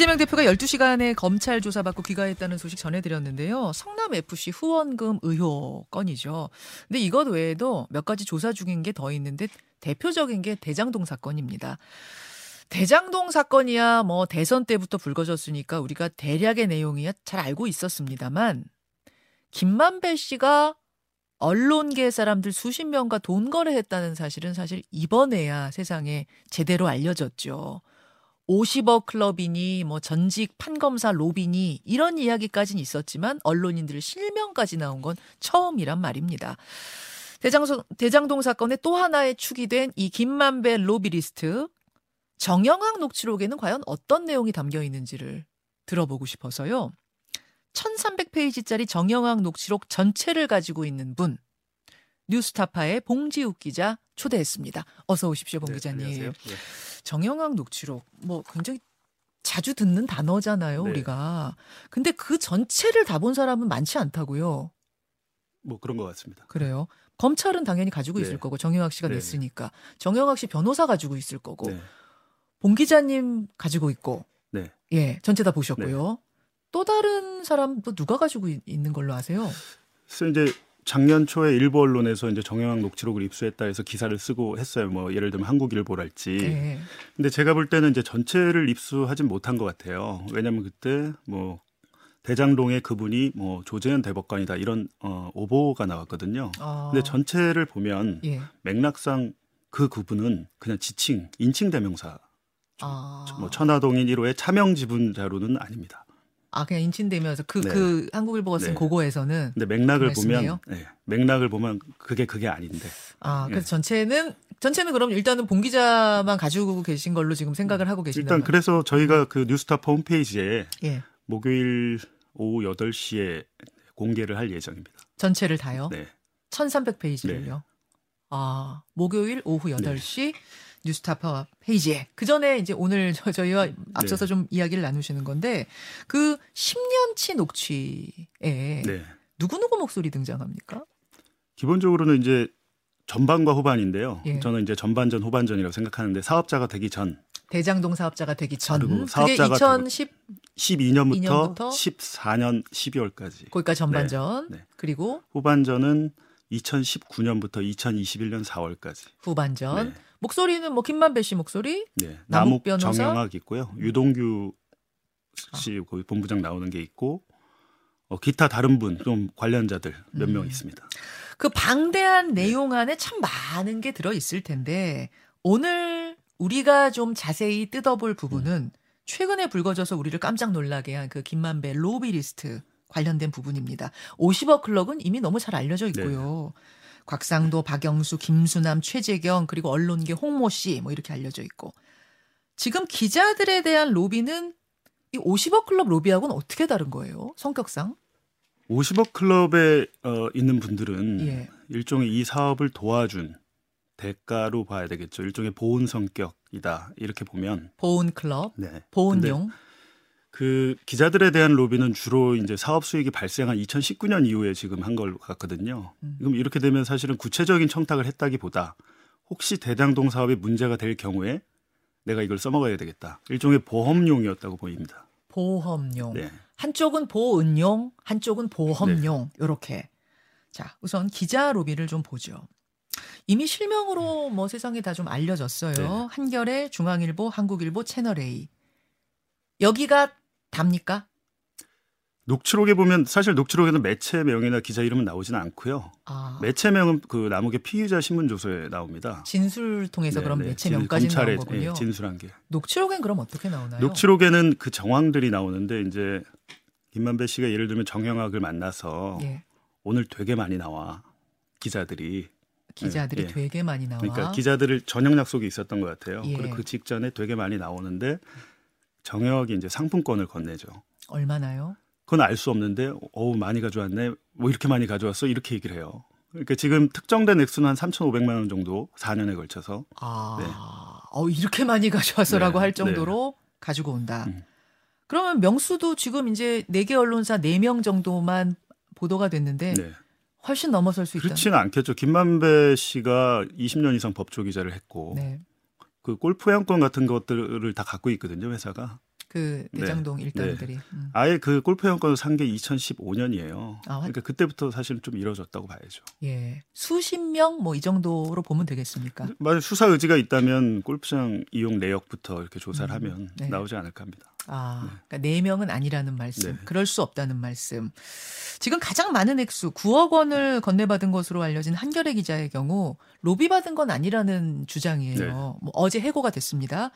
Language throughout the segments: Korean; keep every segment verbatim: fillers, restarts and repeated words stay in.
이재명 대표가 열두 시간에 검찰 조사받고 귀가했다는 소식 전해드렸는데요. 성남에프씨 후원금 의혹 건이죠. 근데 이것 외에도 몇 가지 조사 중인 게 더 있는데 대표적인 게 대장동 사건입니다. 대장동 사건이야 뭐 대선 때부터 불거졌으니까 우리가 대략의 내용이야 잘 알고 있었습니다만 김만배 씨가 언론계 사람들 수십 명과 돈 거래했다는 사실은 사실 이번에야 세상에 제대로 알려졌죠. 오십억 클럽이니 뭐 전직 판검사 로비니 이런 이야기까지는 있었지만 언론인들 실명까지 나온 건 처음이란 말입니다. 대장동, 대장동 사건의 또 하나의 축이 된 이 김만배 로비리스트 정영학 녹취록에는 과연 어떤 내용이 담겨 있는지를 들어보고 싶어서요. 천삼백 페이지짜리 정영학 녹취록 전체를 가지고 있는 분, 뉴스타파의 봉지욱 기자 초대했습니다. 어서 오십시오, 봉 네, 기자님. 안녕하세요. 네. 정영학 녹취록, 뭐 굉장히 자주 듣는 단어잖아요, 네. 우리가. 근데 그 전체를 다 본 사람은 많지 않다고요. 뭐 그런 것 같습니다. 그래요. 검찰은 당연히 가지고 네. 있을 거고 정영학 씨가 네. 냈으니까. 정영학 씨 변호사 가지고 있을 거고. 네. 봉 기자님 가지고 있고. 네. 예, 전체 다 보셨고요. 네. 또 다른 사람도 누가 가지고 있는 걸로 아세요? 그래서 이제 작년 초에 일부 언론에서 이제 정영학 녹취록을 입수했다 해서 기사를 쓰고 했어요. 뭐 예를 들면 한국일보랄지. 네. 근데 제가 볼 때는 이제 전체를 입수하진 못한 것 같아요. 왜냐하면 그때 뭐 대장동의 그분이 뭐 조재현 대법관이다 이런 어, 오보가 나왔거든요. 아. 근데 전체를 보면 예. 맥락상 그 그분은 그냥 지칭, 인칭 대명사. 아. 뭐 천화동인 일 호의 차명 지분자로는 아닙니다. 아 그냥 인친되면서 그 그 네. 한국일보가 쓴 네. 그거에서는 근데 맥락을 그 보면 네. 맥락을 보면 그게 그게 아닌데 아 그래서 네. 전체는 전체는 그럼 일단은 봉 기자만 가지고 계신 걸로 지금 생각을 하고 계신다 일단 그래서 저희가 그 뉴스타파 홈페이지에 예. 목요일 오후 여덟 시에 공개를 할 예정입니다. 전체를 다요? 네. 천삼백 페이지를요. 네. 아 목요일 오후 여덟 시. 네. 뉴스타파 페이지에 그 전에 이제 오늘 저희와 앞서서 네. 좀 이야기를 나누시는 건데 그 십 년치 녹취에 네. 누구누구 목소리 등장합니까? 기본적으로는 이제 전반과 후반인데요. 예. 저는 이제 전반전 후반전이라고 생각하는데 사업자가 되기 전 대장동 사업자가 되기 전 그리고 사업자가 그게 이천십이 년부터 십사 년 십이 월까지 거기까지 전반전 네. 네. 그리고 후반전은 이천십구 년부터 이천이십일 년 사 월까지 후반전 네. 목소리는 뭐 김만배 씨 목소리, 네. 남욱 변호사, 정영학 있고요. 유동규 씨 아. 거기 본부장 나오는 게 있고 어, 기타 다른 분 좀 관련자들 몇 명 음. 있습니다. 그 방대한 내용 안에 참 많은 게 들어 있을 텐데 오늘 우리가 좀 자세히 뜯어볼 부분은 최근에 불거져서 우리를 깜짝 놀라게 한 그 김만배 로비리스트 관련된 부분입니다. 오십억 클럭은 이미 너무 잘 알려져 있고요. 네. 곽상도, 박영수, 김수남, 최재경 그리고 언론계 홍모 씨 뭐 이렇게 알려져 있고 지금 기자들에 대한 로비는 이 오십억 클럽 로비하고는 어떻게 다른 거예요? 성격상? 오십억 클럽에 어, 있는 분들은 예. 일종의 이 사업을 도와준 대가로 봐야 되겠죠. 일종의 보온 성격이다 이렇게 보면 보온 클럽, 네. 보온용. 그 기자들에 대한 로비는 주로 이제 사업 수익이 발생한 이천십구 년 이후에 지금 한 걸 같거든요. 음. 그럼 이렇게 되면 사실은 구체적인 청탁을 했다기보다 혹시 대장동 사업이 문제가 될 경우에 내가 이걸 써먹어야 되겠다. 일종의 보험용이었다고 보입니다. 보험용. 네. 한쪽은 보은용, 한쪽은 보험용. 네. 이렇게. 자, 우선 기자 로비를 좀 보죠. 이미 실명으로 뭐 세상에 다 좀 알려졌어요. 네. 한겨레, 중앙일보, 한국일보, 채널A. 여기가 답니까? 녹취록에 보면 사실 녹취록에는 매체명이나 기자 이름은 나오진 않고요. 아. 매체명은 그 남욱의 피의자 신문조서에 나옵니다. 진술 통해서 네, 그럼 네. 매체명까지 나온 거군요. 네, 진술한 게. 녹취록엔 그럼 어떻게 나오나요? 녹취록에는 그 정황들이 나오는데 이제 김만배 씨가 예를 들면 정영학을 만나서 예. 오늘 되게 많이 나와 기자들이. 기자들이 네, 되게 예. 많이 나와. 그러니까 기자들을 저녁 약속이 있었던 것 같아요. 예. 그리고 그 직전에 되게 많이 나오는데 정영학이 이제 상품권을 건네죠. 얼마나요? 그건 알 수 없는데 어우 많이 가져왔네. 뭐 이렇게 많이 가져왔어? 이렇게 얘기를 해요. 그러니까 지금 특정된 액수는 한 삼천오백만 원 정도 사 년에 걸쳐서. 아, 네. 어, 이렇게 많이 가져왔어라고 네, 할 정도로 네. 가지고 온다. 음. 그러면 명수도 지금 이제 네 개 언론사 네 명 정도만 보도가 됐는데 네. 훨씬 넘어설 수 있다. 그렇지는 않겠죠. 김만배 씨가 이십 년 이상 법조기자를 했고. 네. 그 골프 회원권 같은 것들을 다 갖고 있거든요, 회사가. 그 대장동 네. 일당들이. 네. 음. 아예 그 골프 회원권을 산 게 이천십오 년이에요. 아, 그러니까 그때부터 사실은 좀 이뤄졌다고 봐야죠. 예, 수십 명 뭐 이 정도로 보면 되겠습니까? 만약 수사 의지가 있다면 골프장 이용 내역부터 이렇게 조사를 음. 하면 네. 나오지 않을까 합니다. 아, 네. 그러니까 네 명은 아니라는 말씀. 네. 그럴 수 없다는 말씀. 지금 가장 많은 액수 구억 원을 건네받은 것으로 알려진 한겨레 기자의 경우 로비받은 건 아니라는 주장이에요. 네. 뭐 어제 해고가 됐습니다.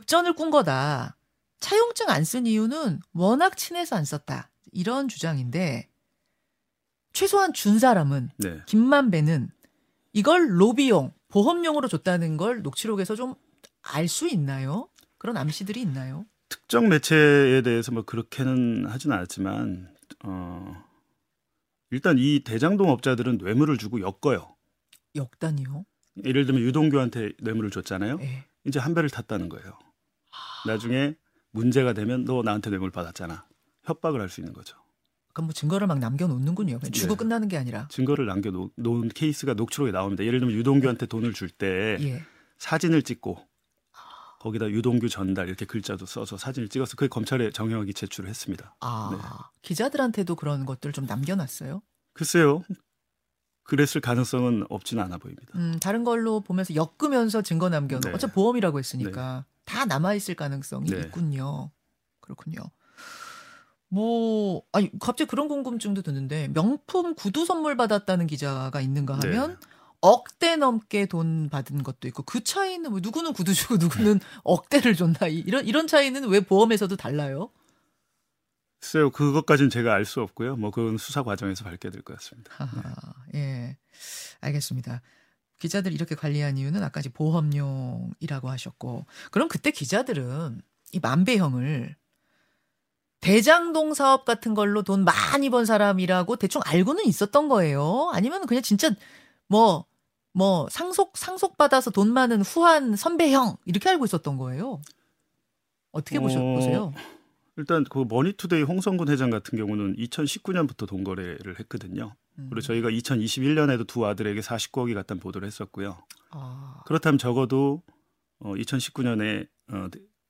급전을 꾼 거다. 차용증 안 쓴 이유는 워낙 친해서 안 썼다. 이런 주장인데 최소한 준 사람은 네. 김만배는 이걸 로비용, 보험용으로 줬다는 걸 녹취록에서 좀 알 수 있나요? 그런 암시들이 있나요? 특정 매체에 대해서 뭐 그렇게는 하진 않았지만 어, 일단 이 대장동 업자들은 뇌물을 주고 엮어요. 엮다니요? 예를 들면 유동규한테 뇌물을 줬잖아요. 네. 이제 한 배를 탔다는 거예요. 아... 나중에 문제가 되면 너 나한테 뇌물 받았잖아. 협박을 할 수 있는 거죠. 그럼 뭐 증거를 막 남겨놓는군요. 주고 예. 끝나는 게 아니라. 증거를 남겨놓은 케이스가 녹취록에 나옵니다. 예를 들면 유동규한테 돈을 줄 때 예. 사진을 찍고 거기다 유동규 전달 이렇게 글자도 써서 사진을 찍어서 그게 검찰에 정영학이 제출을 했습니다. 아, 네. 기자들한테도 그런 것들을 좀 남겨놨어요? 글쎄요. 그랬을 가능성은 없지는 않아 보입니다. 음, 다른 걸로 보면서 엮으면서 증거 남겨놓은 네. 어차피 보험이라고 했으니까. 네. 다 남아있을 가능성이 네. 있군요. 그렇군요. 뭐 아니 갑자기 그런 궁금증도 드는데 명품 구두 선물 받았다는 기자가 있는가 하면 네. 억대 넘게 돈 받은 것도 있고 그 차이는 뭐 누구는 구두 주고 누구는 억대를 줬나 이런 이런 차이는 왜 보험에서도 달라요? 글쎄요. 그것까지는 제가 알 수 없고요. 뭐 그건 수사 과정에서 밝게 될 것 같습니다. 아하, 네. 예, 알겠습니다. 기자들 이렇게 관리한 이유는 아까지 보험용이라고 하셨고 그럼 그때 기자들은 이 만배 형을 대장동 사업 같은 걸로 돈 많이 번 사람이라고 대충 알고는 있었던 거예요? 아니면 그냥 진짜 뭐, 뭐 상속, 상속받아서 돈 많은 후한 선배 형 이렇게 알고 있었던 거예요? 어떻게 어, 보세요? 일단 그 머니투데이 홍성근 회장 같은 경우는 이천십구 년부터 돈 거래를 했거든요. 그리고 저희가 이천이십일 년에도 두 아들에게 사십구 억이 갔다는 보도를 했었고요. 아. 그렇다면 적어도 어, 이천십구 년에 어,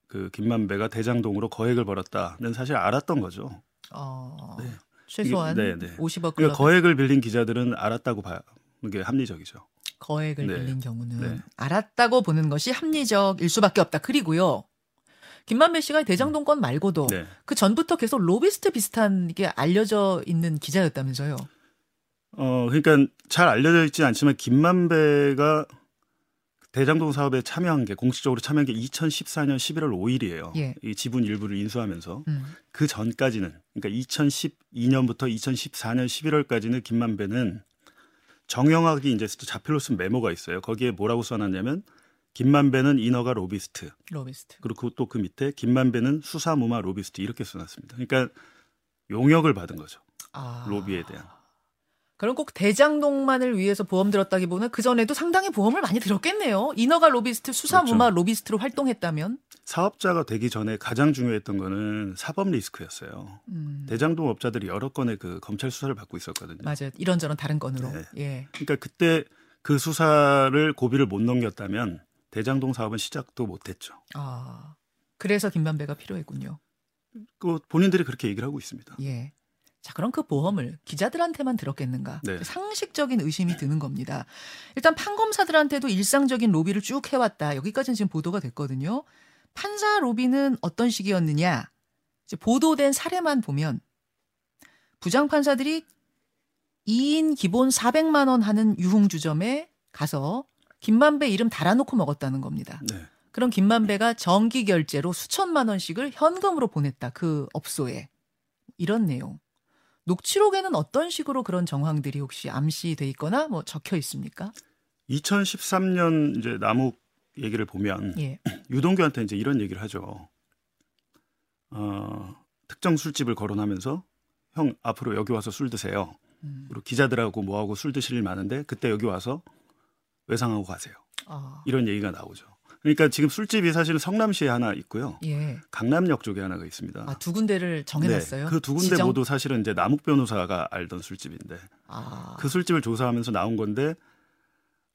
그 김만배가 대장동으로 거액을 벌었다는 사실 알았던 거죠. 아. 네. 최소한 이게, 네, 네. 오십억. 그러니까 거액을 빌린 기자들은 알았다고 봐요. 이게 합리적이죠. 거액을 네. 빌린 경우는 네. 알았다고 보는 것이 합리적일 수밖에 없다. 그리고요. 김만배 씨가 대장동 건 말고도 네. 그 전부터 계속 로비스트 비슷한 게 알려져 있는 기자였다면서요. 어, 그러니까 잘 알려져 있지는 않지만 김만배가 대장동 사업에 참여한 게 공식적으로 참여한 게 이천십사 년 십일월 오일이에요. 예. 이 지분 일부를 인수하면서 음. 그 전까지는 그러니까 이천십이 년부터 이천십사 년 십일월까지는 김만배는 정영학이 이제 자필로 쓴 메모가 있어요. 거기에 뭐라고 써놨냐면 김만배는 인허가 로비스트. 로비스트. 그리고 또 그 밑에 김만배는 수사무마 로비스트 이렇게 써놨습니다. 그러니까 용역을 받은 거죠. 아. 로비에 대한. 그럼 꼭 대장동만을 위해서 보험 들었다기보다는 그전에도 상당히 보험을 많이 들었겠네요. 인허가 로비스트, 수사무마 그렇죠. 로비스트로 활동했다면. 사업자가 되기 전에 가장 중요했던 거는 사법 리스크였어요. 음. 대장동 업자들이 여러 건의 그 검찰 수사를 받고 있었거든요. 맞아요. 이런저런 다른 건으로. 네. 예. 그러니까 그때 그 수사를 고비를 못 넘겼다면 대장동 사업은 시작도 못했죠. 아, 그래서 김만배가 필요했군요. 그 본인들이 그렇게 얘기를 하고 있습니다. 예. 자, 그럼 그 보험을 기자들한테만 들었겠는가? 네. 상식적인 의심이 드는 겁니다. 일단 판검사들한테도 일상적인 로비를 쭉 해왔다. 여기까지는 지금 보도가 됐거든요. 판사 로비는 어떤 식이었느냐? 이제 보도된 사례만 보면 부장판사들이 이 인 기본 사백만 원 하는 유흥주점에 가서 김만배 이름 달아놓고 먹었다는 겁니다. 네. 그럼 김만배가 정기 결제로 수천만 원씩을 현금으로 보냈다. 그 업소에. 이런 내용. 녹취록에는 어떤 식으로 그런 정황들이 혹시 암시돼 있거나 뭐 적혀 있습니까? 이천십삼 년 이제 남욱 얘기를 보면 예. 유동규한테 이제 이런 얘기를 하죠. 어, 특정 술집을 거론하면서 형 앞으로 여기 와서 술 드세요. 음. 그리고 기자들하고 뭐하고 술 드실 일 많은데 그때 여기 와서 외상하고 가세요. 아. 이런 얘기가 나오죠. 그러니까 지금 술집이 사실은 성남시에 하나 있고요. 예. 강남역 쪽에 하나가 있습니다. 아, 두 군데를 정해놨어요? 네, 그 두 군데 지정? 모두 사실은 이제 남욱 변호사가 알던 술집인데 아. 그 술집을 조사하면서 나온 건데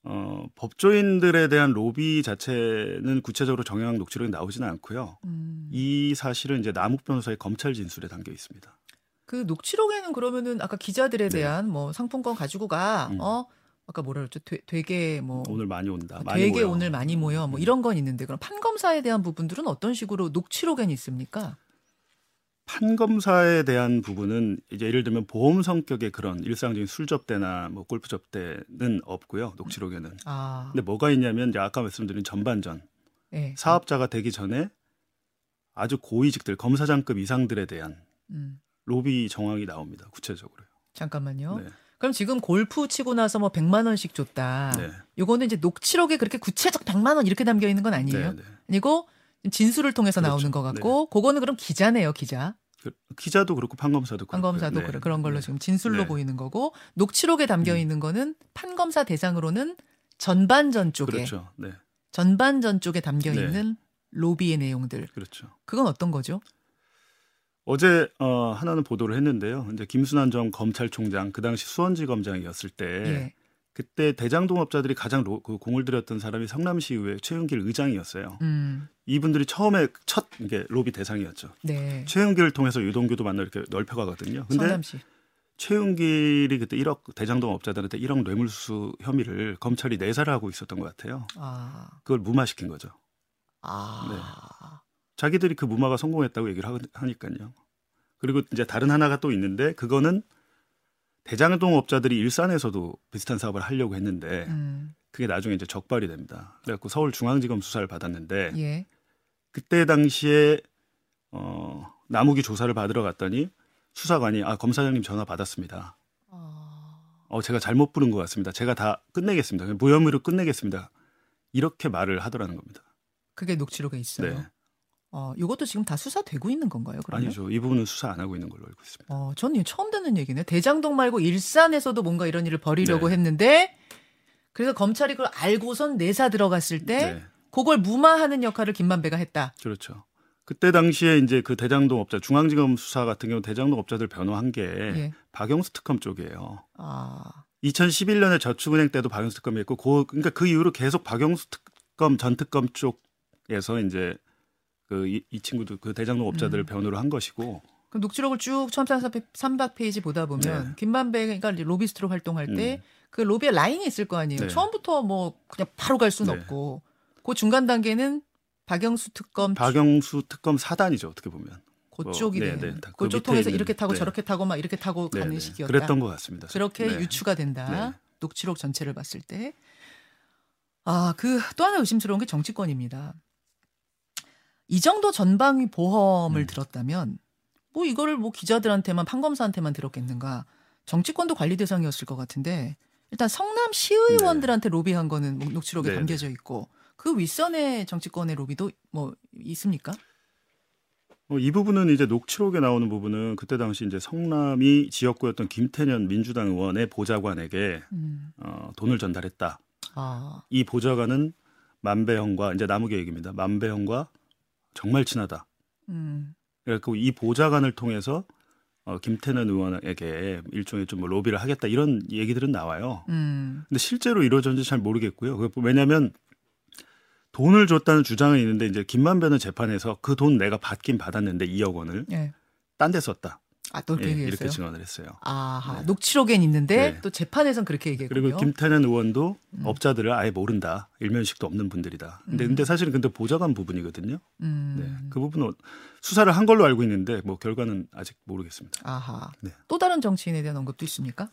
어, 법조인들에 대한 로비 자체는 구체적으로 정영학 녹취록에 나오지는 않고요. 음. 이 사실은 이제 남욱 변호사의 검찰 진술에 담겨 있습니다. 그 녹취록에는 그러면은 아까 기자들에 네. 대한 뭐 상품권 가지고 가, 음. 어, 아까 뭐라 그랬죠? 되, 되게 뭐 오늘 많이 온다, 많이 되게 모여. 오늘 많이 모여, 뭐 이런 건 있는데 그럼 판검사에 대한 부분들은 어떤 식으로 녹취록엔 있습니까? 판검사에 대한 부분은 이제 예를 들면 보험 성격의 그런 일상적인 술 접대나 뭐 골프 접대는 없고요. 녹취록에는. 아. 근데 뭐가 있냐면 이제 아까 말씀드린 전반전. 네. 사업자가 되기 전에 아주 고위직들 검사장급 이상들에 대한 음. 로비 정황이 나옵니다. 구체적으로요. 잠깐만요. 네. 그럼 지금 골프 치고 나서 뭐 백만 원씩 줬다. 네. 요거는 이제 녹취록에 그렇게 구체적 백만 원 이렇게 담겨 있는 건 아니에요. 네, 네. 아니고 진술을 통해서 그렇죠. 나오는 것 같고 네. 그거는 그럼 기자네요. 기자. 그, 기자도 그렇고 판검사도 그렇고. 판검사도 네. 그런 걸로 네. 지금 진술로 네. 보이는 거고 녹취록에 담겨 있는 음. 거는 판검사 대상으로는 전반전 쪽에. 그렇죠. 네. 전반전 쪽에 담겨 네. 있는 로비의 내용들. 그렇죠. 그건 어떤 거죠? 어제 어, 하나는 보도를 했는데요. 이제 김순환 전 검찰총장 그 당시 수원지검장이었을 때 예. 그때 대장동 업자들이 가장 로, 그 공을 들였던 사람이 성남시의회 최윤길 의장이었어요. 음. 이분들이 처음에 첫 이게 로비 대상이었죠. 네. 최윤길을 통해서 유동규도 만나 이렇게 넓혀가거든요. 근데 성남시. 최윤길이 그때 일억 대장동 업자들한테 일억 뇌물수 혐의를 검찰이 내사를 하고 있었던 것 같아요. 아. 그걸 무마시킨 거죠. 아. 네. 자기들이 그 무마가 성공했다고 얘기를 하니까요. 그리고 이제 다른 하나가 또 있는데 그거는 대장동 업자들이 일산에서도 비슷한 사업을 하려고 했는데 음. 그게 나중에 이제 적발이 됩니다. 그래갖고 서울중앙지검 수사를 받았는데 예. 그때 당시에 어, 남욱이 조사를 받으러 갔더니 수사관이 아 검사장님 전화 받았습니다. 어... 어 제가 잘못 부른 것 같습니다. 제가 다 끝내겠습니다. 무혐의로 끝내겠습니다. 이렇게 말을 하더라는 겁니다. 그게 녹취록에 있어요. 네. 어, 이것도 지금 다 수사되고 있는 건가요? 그러면? 아니죠. 이 부분은 수사 안 하고 있는 걸로 알고 있습니다. 어, 저는 처음 듣는 얘기네요. 대장동 말고 일산에서도 뭔가 이런 일을 벌이려고 네. 했는데 그래서 검찰이 그걸 알고선 내사 들어갔을 때 네. 그걸 무마하는 역할을 김만배가 했다. 그렇죠. 그때 당시에 이제 그 대장동 업자 중앙지검 수사 같은 경우 대장동 업자들 변호한 게 예. 박영수 특검 쪽이에요. 아. 이천십일 년에 저축은행 때도 박영수 특검이 있고 그, 그러니까 그 이후로 계속 박영수 특검 전 특검 쪽에서 이제 그 이 이 친구도 그 대장동 업자들을 음. 변호를 한 것이고. 그럼 녹취록을 쭉 처음 삼박 페이지 보다 보면 네. 김만배가 이제 로비스트로 활동할 음. 때 그 로비의 라인이 있을 거 아니에요. 네. 처음부터 뭐 그냥 바로 갈 수는 네. 없고. 그 중간 단계는 박영수 특검. 박영수 특검 사단이죠 어떻게 보면. 그쪽이네. 뭐, 그쪽 통해서 이렇게 타고 네. 저렇게 타고 막 이렇게 타고 네. 가는 식이었다. 그랬던 것 같습니다. 그렇게 네. 유추가 된다. 네. 녹취록 전체를 봤을 때. 아, 그 또 하나 의심스러운 게 정치권입니다. 이 정도 전방위 보험을 음. 들었다면 뭐 이거를 뭐 기자들한테만 판검사한테만 들었겠는가. 정치권도 관리 대상이었을 것 같은데 일단 성남시의원들한테 네. 로비한 거는 녹취록에 네. 담겨져 있고 그 윗선의 정치권의 로비도 뭐 있습니까? 어, 이 부분은 이제 녹취록에 나오는 부분은 그때 당시 이제 성남이 지역구였던 김태년 민주당 의원의 보좌관에게 음. 어, 돈을 전달했다. 아. 이 보좌관은 만배형과 이제 남욱의 얘기입니다. 만배형과 정말 친하다. 음. 그래서 이 보좌관을 통해서 어, 김태년 의원에게 일종의 좀 뭐 로비를 하겠다 이런 얘기들은 나와요. 음. 근데 실제로 이루어졌는지 잘 모르겠고요. 왜냐하면 돈을 줬다는 주장은 있는데 이제 김만배는 재판에서 그 돈 내가 받긴 받았는데 이억 원을 네. 딴 데 썼다. 아, 또 그렇게 예, 얘기했어요? 이렇게 증언을 했어요. 아하, 네. 녹취록엔 있는데 네. 또 재판에서는 그렇게 얘기했군요. 그리고 김태년 의원도 음. 업자들을 아예 모른다. 일면식도 없는 분들이다. 근데, 음. 근데 사실은 근데 보좌관 부분이거든요. 음. 네, 그 부분은 수사를 한 걸로 알고 있는데 뭐 결과는 아직 모르겠습니다. 아하. 네. 또 다른 정치인에 대한 언급도 있습니까?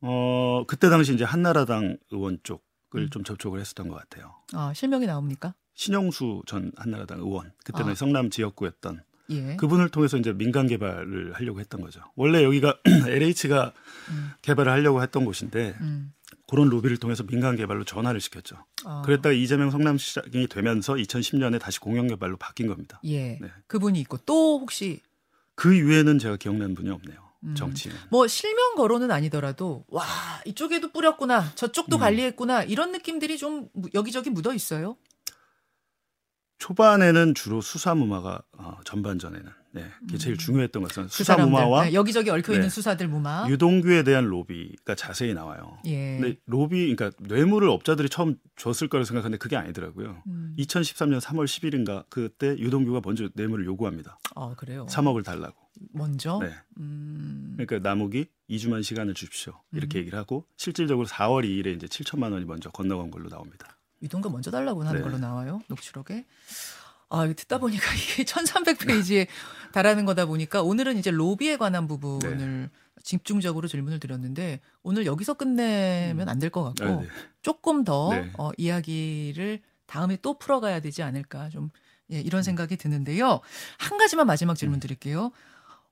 어, 그때 당시 이제 한나라당 의원 쪽을 음. 좀 접촉을 했었던 것 같아요. 아, 실명이 나옵니까? 신영수 전 한나라당 의원. 그때는 아. 성남 지역구였던. 예. 그분을 통해서 이제 민간 개발을 하려고 했던 거죠. 원래 여기가 엘에이치가 음. 개발을 하려고 했던 곳인데 음. 그런 로비를 통해서 민간 개발로 전환을 시켰죠. 아. 그랬다가 이재명 성남시장이 되면서 이천십 년에 다시 공영 개발로 바뀐 겁니다. 예, 네. 그분이 있고 또 혹시 그 이후에는 제가 기억나는 분이 없네요. 음. 정치인. 뭐 실명 거론은 아니더라도 와 이쪽에도 뿌렸구나 저쪽도 음. 관리했구나 이런 느낌들이 좀 여기저기 묻어 있어요. 초반에는 주로 수사무마가 어, 전반전에는 네, 그게 제일 중요했던 것 같습니다. 그 수사무마와 네, 여기저기 얽혀있는 네, 수사들 무마. 유동규에 대한 로비가 자세히 나와요. 예. 근데 로비, 그러니까 뇌물을 업자들이 처음 줬을 거라고 생각하는데 그게 아니더라고요. 음. 이천십삼 년 삼월 십일인가 그때 유동규가 먼저 뇌물을 요구합니다. 아, 그래요? 삼억을 달라고. 먼저? 네. 음. 그러니까 남욱이 이 주만 시간을 주십시오. 이렇게 음. 얘기를 하고 실질적으로 사월 이일에 이제 칠천만 원이 먼저 건너간 걸로 나옵니다. 유동규가 먼저 달라고 하는 네, 걸로 나와요. 녹취록에. 아, 듣다 보니까 이게 천삼백 페이지에 달하는 거다 보니까 오늘은 이제 로비에 관한 부분을 네, 집중적으로 질문을 드렸는데 오늘 여기서 끝내면 안 될 것 같고 아, 네, 조금 더 네, 어, 이야기를 다음에 또 풀어가야 되지 않을까 좀 예, 이런 생각이 드는데요. 한 가지만 마지막 질문 드릴게요.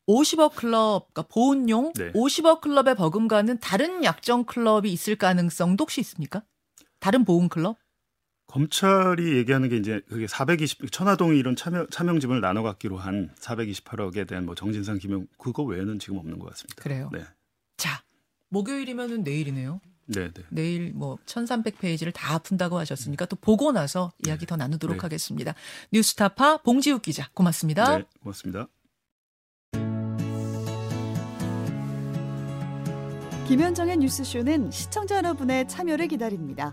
오십억 클럽, 그러니까 보온용 네, 오십억 클럽의 버금가는 다른 약정 클럽이 있을 가능성도 혹시 있습니까? 다른 보온 클럽? 검찰이 얘기하는 게 이제 그게 사백이십 천화동이 이런 차명, 차명 지분을 나눠 갖기로 한 사백이십팔억에 대한 뭐 정진상 김용 그거 외에는 지금 없는 것 같습니다. 그래요. 네. 자, 목요일이면은 내일이네요. 네, 네. 내일 뭐 천삼백 페이지를 다 푼다고 하셨으니까 또 보고 나서 이야기 네, 더 나누도록 네, 하겠습니다. 뉴스타파 봉지욱 기자, 고맙습니다. 네, 고맙습니다. 김현정의 뉴스쇼는 시청자 여러분의 참여를 기다립니다.